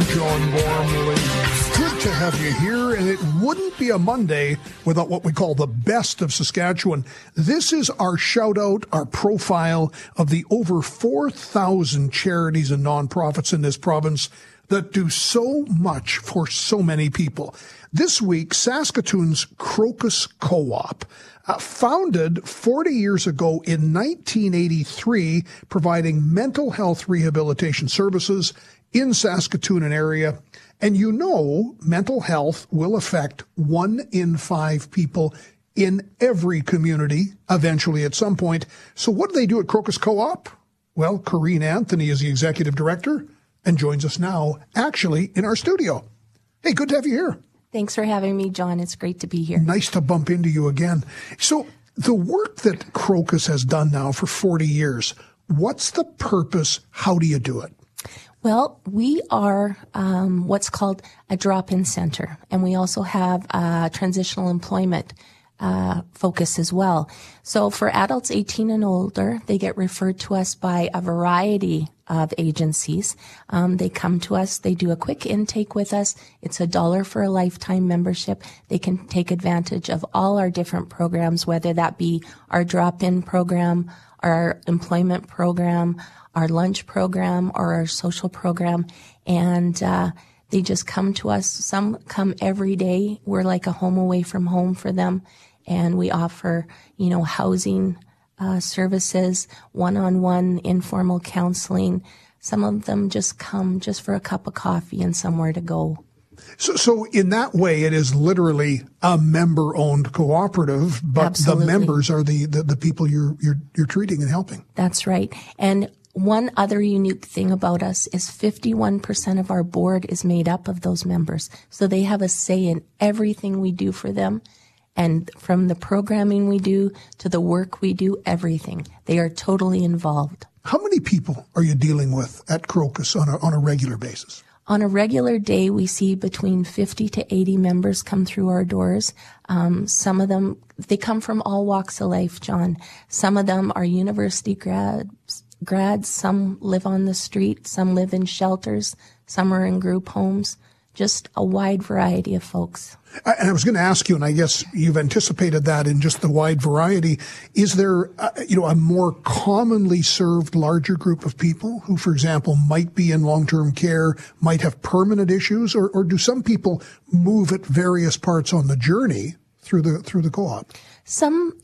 I'm John Gormley. Good to have you here, and it wouldn't be a Monday without what we call the best of Saskatchewan. This is our shout-out, our profile of the over 4,000 charities and nonprofits in this province that do so much for so many people. This week, Saskatoon's Crocus Co-op, founded 40 years ago in 1983, providing mental health rehabilitation services in Saskatoon and area. And you know, mental health will affect 1 in 5 people in every community eventually at some point. So what do they do at Crocus Co-op? Well, Corinne Anthony is the executive director and joins us now, actually, in our studio. Hey, good to have you here. Thanks for having me, John. It's great to be here. Nice to bump into you again. So the work that Crocus has done now for 40 years, what's the purpose? How do you do it? Well, we are what's called a drop-in center, and we also have transitional employment focus as well. So for adults 18 and older, they get referred to us by a variety of agencies. They come to us, they do a quick intake with us. It's $1 for a lifetime membership. They can take advantage of all our different programs, whether that be our drop-in program, our employment program, our lunch program, or our social program, and they just come to us. Some come every day. We're like a home away from home for them. And we offer, you know, housing services, one-on-one informal counseling. Some of them just come just for a cup of coffee and somewhere to go. So in that way, it is literally a member-owned cooperative, but Absolutely. The members are the people you're treating and helping. That's right. And one other unique thing about us is 51% of our board is made up of those members. So they have a say in everything we do for them. And from the programming we do to the work we do, everything. They are totally involved. How many people are you dealing with at Crocus on a regular basis? On a regular day, we see between 50 to 80 members come through our doors. Some of them, they come from all walks of life, John. Some of them are university grads, some live on the street, some live in shelters, some are in group homes, just a wide variety of folks. And I was going to ask you, and I guess you've anticipated that in just the wide variety, is there a more commonly served larger group of people who, for example, might be in long-term care, might have permanent issues, or do some people move at various parts on the journey through the co-op? Some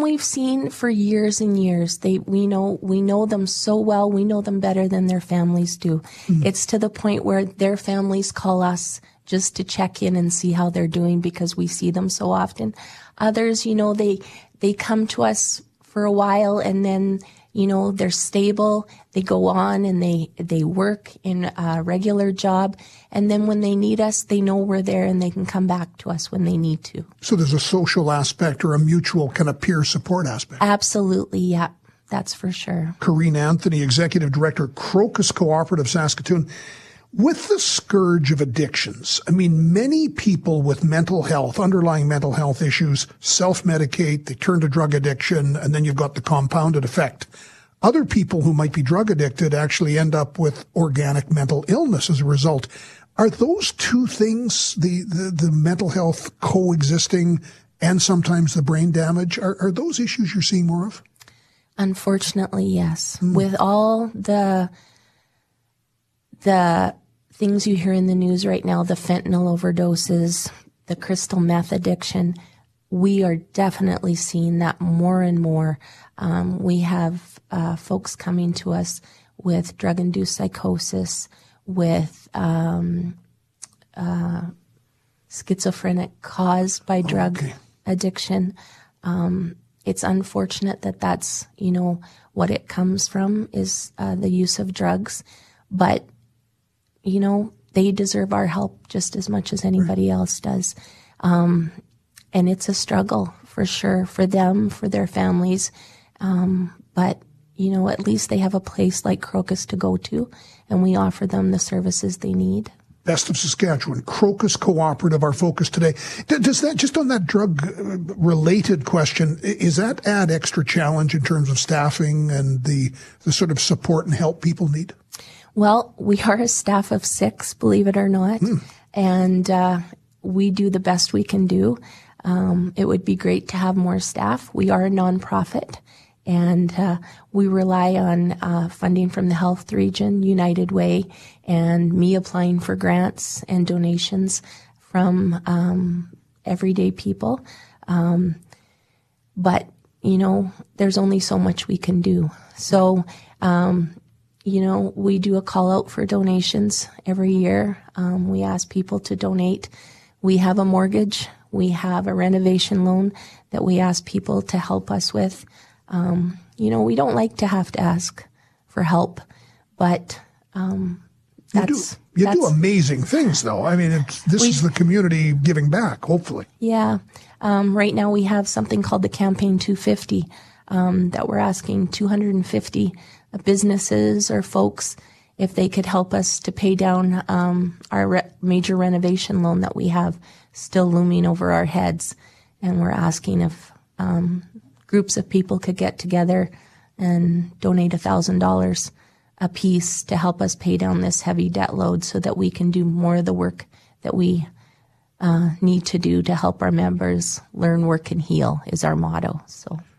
we've seen for years and years. We know them so well. We know them better than their families do. Mm-hmm. It's to the point where their families call us just to check in and see how they're doing because we see them so often. Others, they come to us for a while and then, they're stable. They go on and they work in a regular job. And then when they need us, they know we're there and they can come back to us when they need to. So there's a social aspect or a mutual kind of peer support aspect. Absolutely. Yeah, that's for sure. Corinne Anthony, Executive Director, Crocus Cooperative, Saskatoon. With the scourge of addictions, I mean, many people with underlying mental health issues, self-medicate, they turn to drug addiction, and then you've got the compounded effect. Other people who might be drug addicted actually end up with organic mental illness as a result. Are those two things, the mental health coexisting and sometimes the brain damage, are those issues you're seeing more of? Unfortunately, yes. Mm. With all the things you hear in the news right now, the fentanyl overdoses, the crystal meth addiction, we are definitely seeing that more and more. We have folks coming to us with drug-induced psychosis, with schizophrenic caused by drug addiction. It's unfortunate that's, what it comes from is the use of drugs. But they deserve our help just as much as anybody else does. And it's a struggle for sure for them, for their families. But, at least they have a place like Crocus to go to, and we offer them the services they need. Best of Saskatchewan, Crocus Cooperative, our focus today. Does that, just on that drug-related question, is that add extra challenge in terms of staffing and the sort of support and help people need? Well, we are a staff of 6, believe it or not, and we do the best we can do. It would be great to have more staff. We are a nonprofit, and we rely on funding from the health region, United Way, and me applying for grants and donations from everyday people. But, you know, there's only so much we can do. So, you know, we do a call out for donations every year. We ask people to donate. We have a mortgage. We have a renovation loan that we ask people to help us with. You know, we don't like to have to ask for help, but you do amazing things, though. I mean, this is the community giving back, hopefully. Yeah. Right now we have something called the Campaign 250 that we're asking 250 businesses or folks if they could help us to pay down our major renovation loan that we have still looming over our heads. And we're asking if groups of people could get together and donate $1,000 a piece to help us pay down this heavy debt load so that we can do more of the work that we need to do to help our members learn, work, and heal is our motto.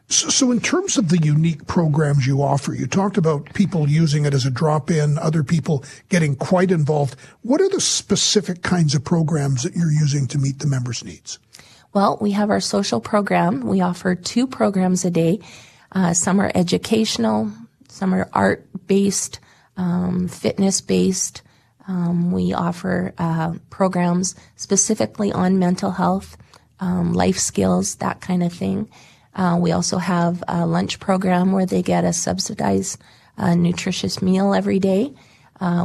So in terms of the unique programs you offer, you talked about people using it as a drop-in, other people getting quite involved. What are the specific kinds of programs that you're using to meet the members' needs? Well, we have our social program. We offer 2 programs a day. Some are educational, some are art-based, fitness-based. We offer programs specifically on mental health, life skills, that kind of thing. We also have a lunch program where they get a subsidized nutritious meal every day.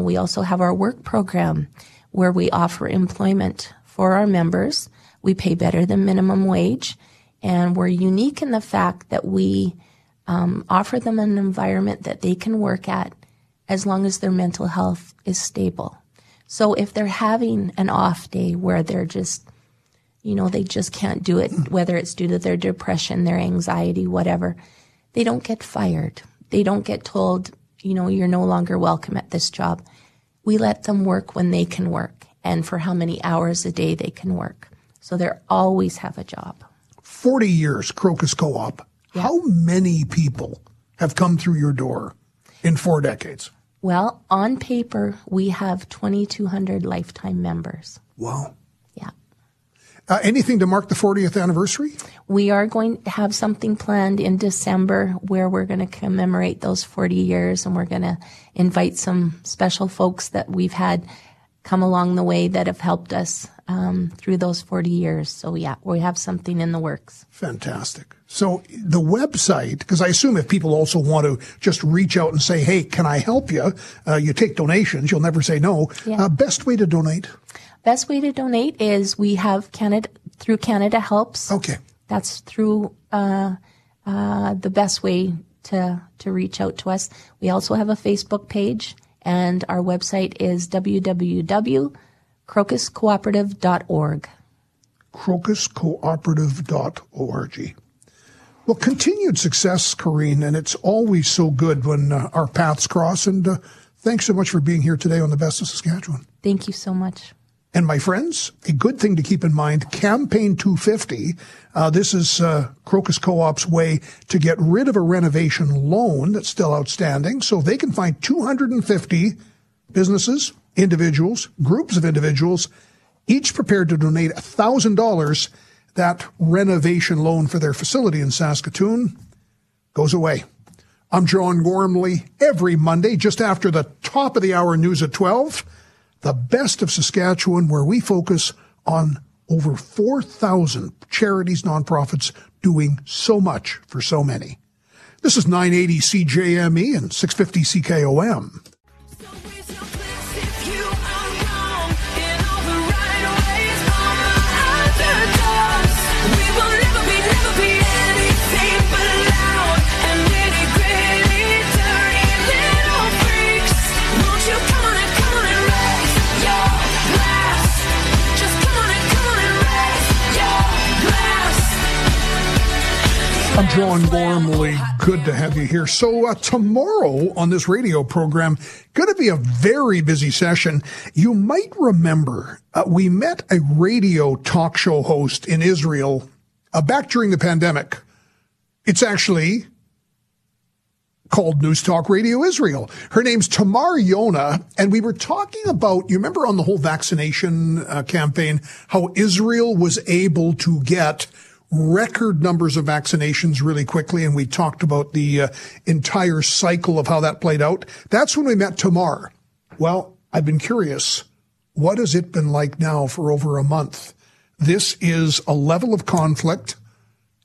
We also have our work program where we offer employment for our members. We pay better than minimum wage, and we're unique in the fact that we offer them an environment that they can work at as long as their mental health is stable. So if they're having an off day where they're just, you know, they just can't do it, whether it's due to their depression, their anxiety, whatever. They don't get fired. They don't get told, you know, you're no longer welcome at this job. We let them work when they can work and for how many hours a day they can work. So they always have a job. 40 years, Crocus Co-op. Yeah. How many people have come through your door in 4 decades? Well, on paper, we have 2,200 lifetime members. Wow. Anything to mark the 40th anniversary? We are going to have something planned in December where we're going to commemorate those 40 years, and we're going to invite some special folks that we've had come along the way that have helped us through those 40 years. So, yeah, we have something in the works. Fantastic. So the website, because I assume if people also want to just reach out and say, hey, can I help you? You take donations. You'll never say no. Yeah. Best way to donate? Best way to donate is we have Canada through Canada Helps. Okay, that's through the best way to reach out to us. We also have a Facebook page, and our website is www.crocuscooperative.org. Crocuscooperative.org. Well, continued success, Corinne, and it's always so good when our paths cross. And thanks so much for being here today on the Best of Saskatchewan. Thank you so much. And my friends, a good thing to keep in mind, Campaign 250, this is Crocus Co-op's way to get rid of a renovation loan that's still outstanding. So they can find 250 businesses, individuals, groups of individuals, each prepared to donate $1,000. That renovation loan for their facility in Saskatoon goes away. I'm John Gormley. Every Monday, just after the top of the hour news at 12, the Best of Saskatchewan, where we focus on over 4,000 charities, nonprofits doing so much for so many. This is 980 CJME and 650 CKOM. I'm John Gormley. Good to have you here. So tomorrow on this radio program, going to be a very busy session. You might remember we met a radio talk show host in Israel back during the pandemic. It's actually called News Talk Radio Israel. Her name's Tamar Yona, and we were talking about, you remember on the whole vaccination campaign, how Israel was able to get record numbers of vaccinations really quickly, and we talked about the entire cycle of how that played out. That's when we met Tamar. Well, I've been curious, what has it been like now for over a month? This is a level of conflict,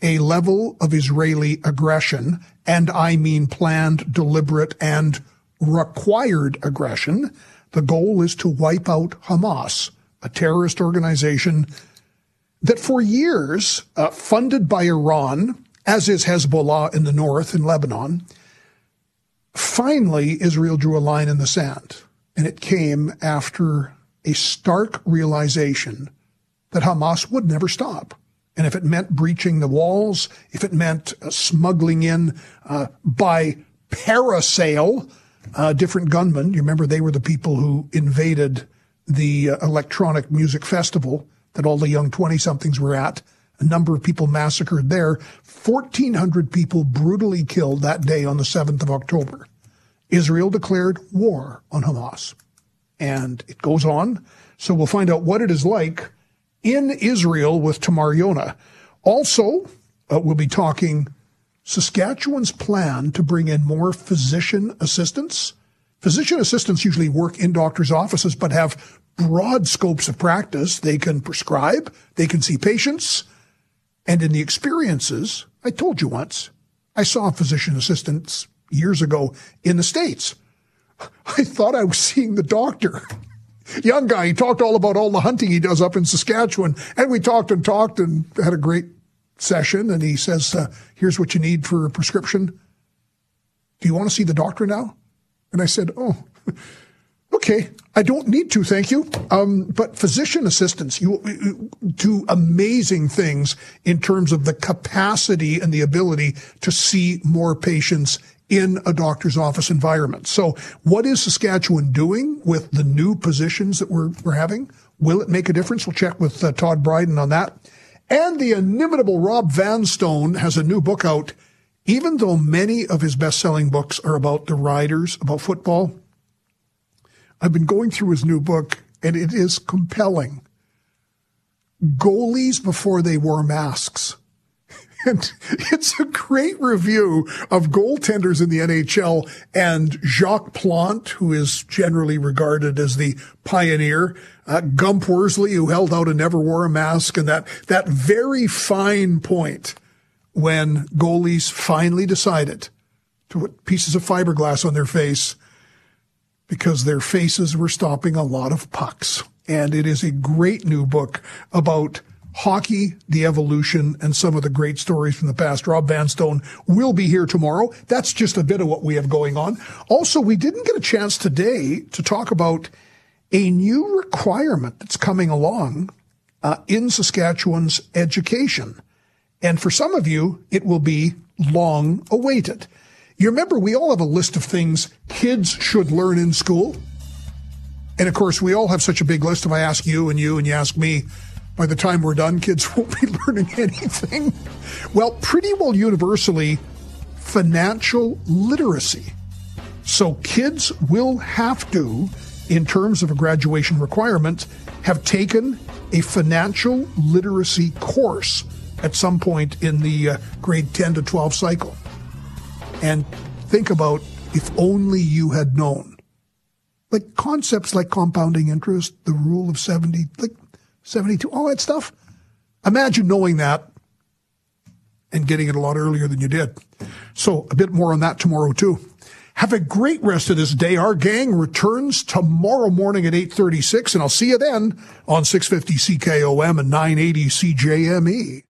a level of Israeli aggression, and I mean planned, deliberate, and required aggression. The goal is to wipe out Hamas, a terrorist organization that for years, funded by Iran, as is Hezbollah in the north in Lebanon. Finally, Israel drew a line in the sand, and it came after a stark realization that Hamas would never stop. And if it meant breaching the walls, if it meant smuggling in by parasail different gunmen, you remember they were the people who invaded the electronic music festival that all the young 20-somethings were at, a number of people massacred there, 1,400 people brutally killed that day on the 7th of October. Israel declared war on Hamas. And it goes on, so we'll find out what it is like in Israel with Tamar Yona. Also, we'll be talking Saskatchewan's plan to bring in more physician assistants. Physician assistants usually work in doctors' offices but have broad scopes of practice. They can prescribe, they can see patients. And in the experiences, I told you once, I saw physician assistants years ago in the States. I thought I was seeing the doctor. Young guy, he talked all about all the hunting he does up in Saskatchewan. And we talked and had a great session. And he says, here's what you need for a prescription. Do you want to see the doctor now? And I said, oh, okay, I don't need to, thank you. But physician assistants, you do amazing things in terms of the capacity and the ability to see more patients in a doctor's office environment. So what is Saskatchewan doing with the new positions that we're having? Will it make a difference? We'll check with Todd Bryden on that. And the inimitable Rob Vanstone has a new book out. Even though many of his best-selling books are about the Riders, about football, I've been going through his new book, and it is compelling. Goalies Before They Wore Masks. And it's a great review of goaltenders in the NHL and Jacques Plante, who is generally regarded as the pioneer, Gump Worsley, who held out and never wore a mask, and that very fine point when goalies finally decided to put pieces of fiberglass on their face because their faces were stopping a lot of pucks. And it is a great new book about hockey, the evolution, and some of the great stories from the past. Rob Vanstone will be here tomorrow. That's just a bit of what we have going on. Also, we didn't get a chance today to talk about a new requirement that's coming along in Saskatchewan's education. And for some of you, it will be long awaited. You remember, we all have a list of things kids should learn in school. And of course, we all have such a big list. If I ask you and you and you ask me, by the time we're done, kids won't be learning anything. Well, pretty well universally, financial literacy. So kids will have to, in terms of a graduation requirement, have taken a financial literacy course at some point in the grade 10 to 12 cycle. And think about if only you had known. Like concepts like compounding interest, the rule of 70, like 72, all that stuff. Imagine knowing that and getting it a lot earlier than you did. So a bit more on that tomorrow too. Have a great rest of this day. Our gang returns tomorrow morning at 8:36, and I'll see you then on 650 CKOM and 980 CJME.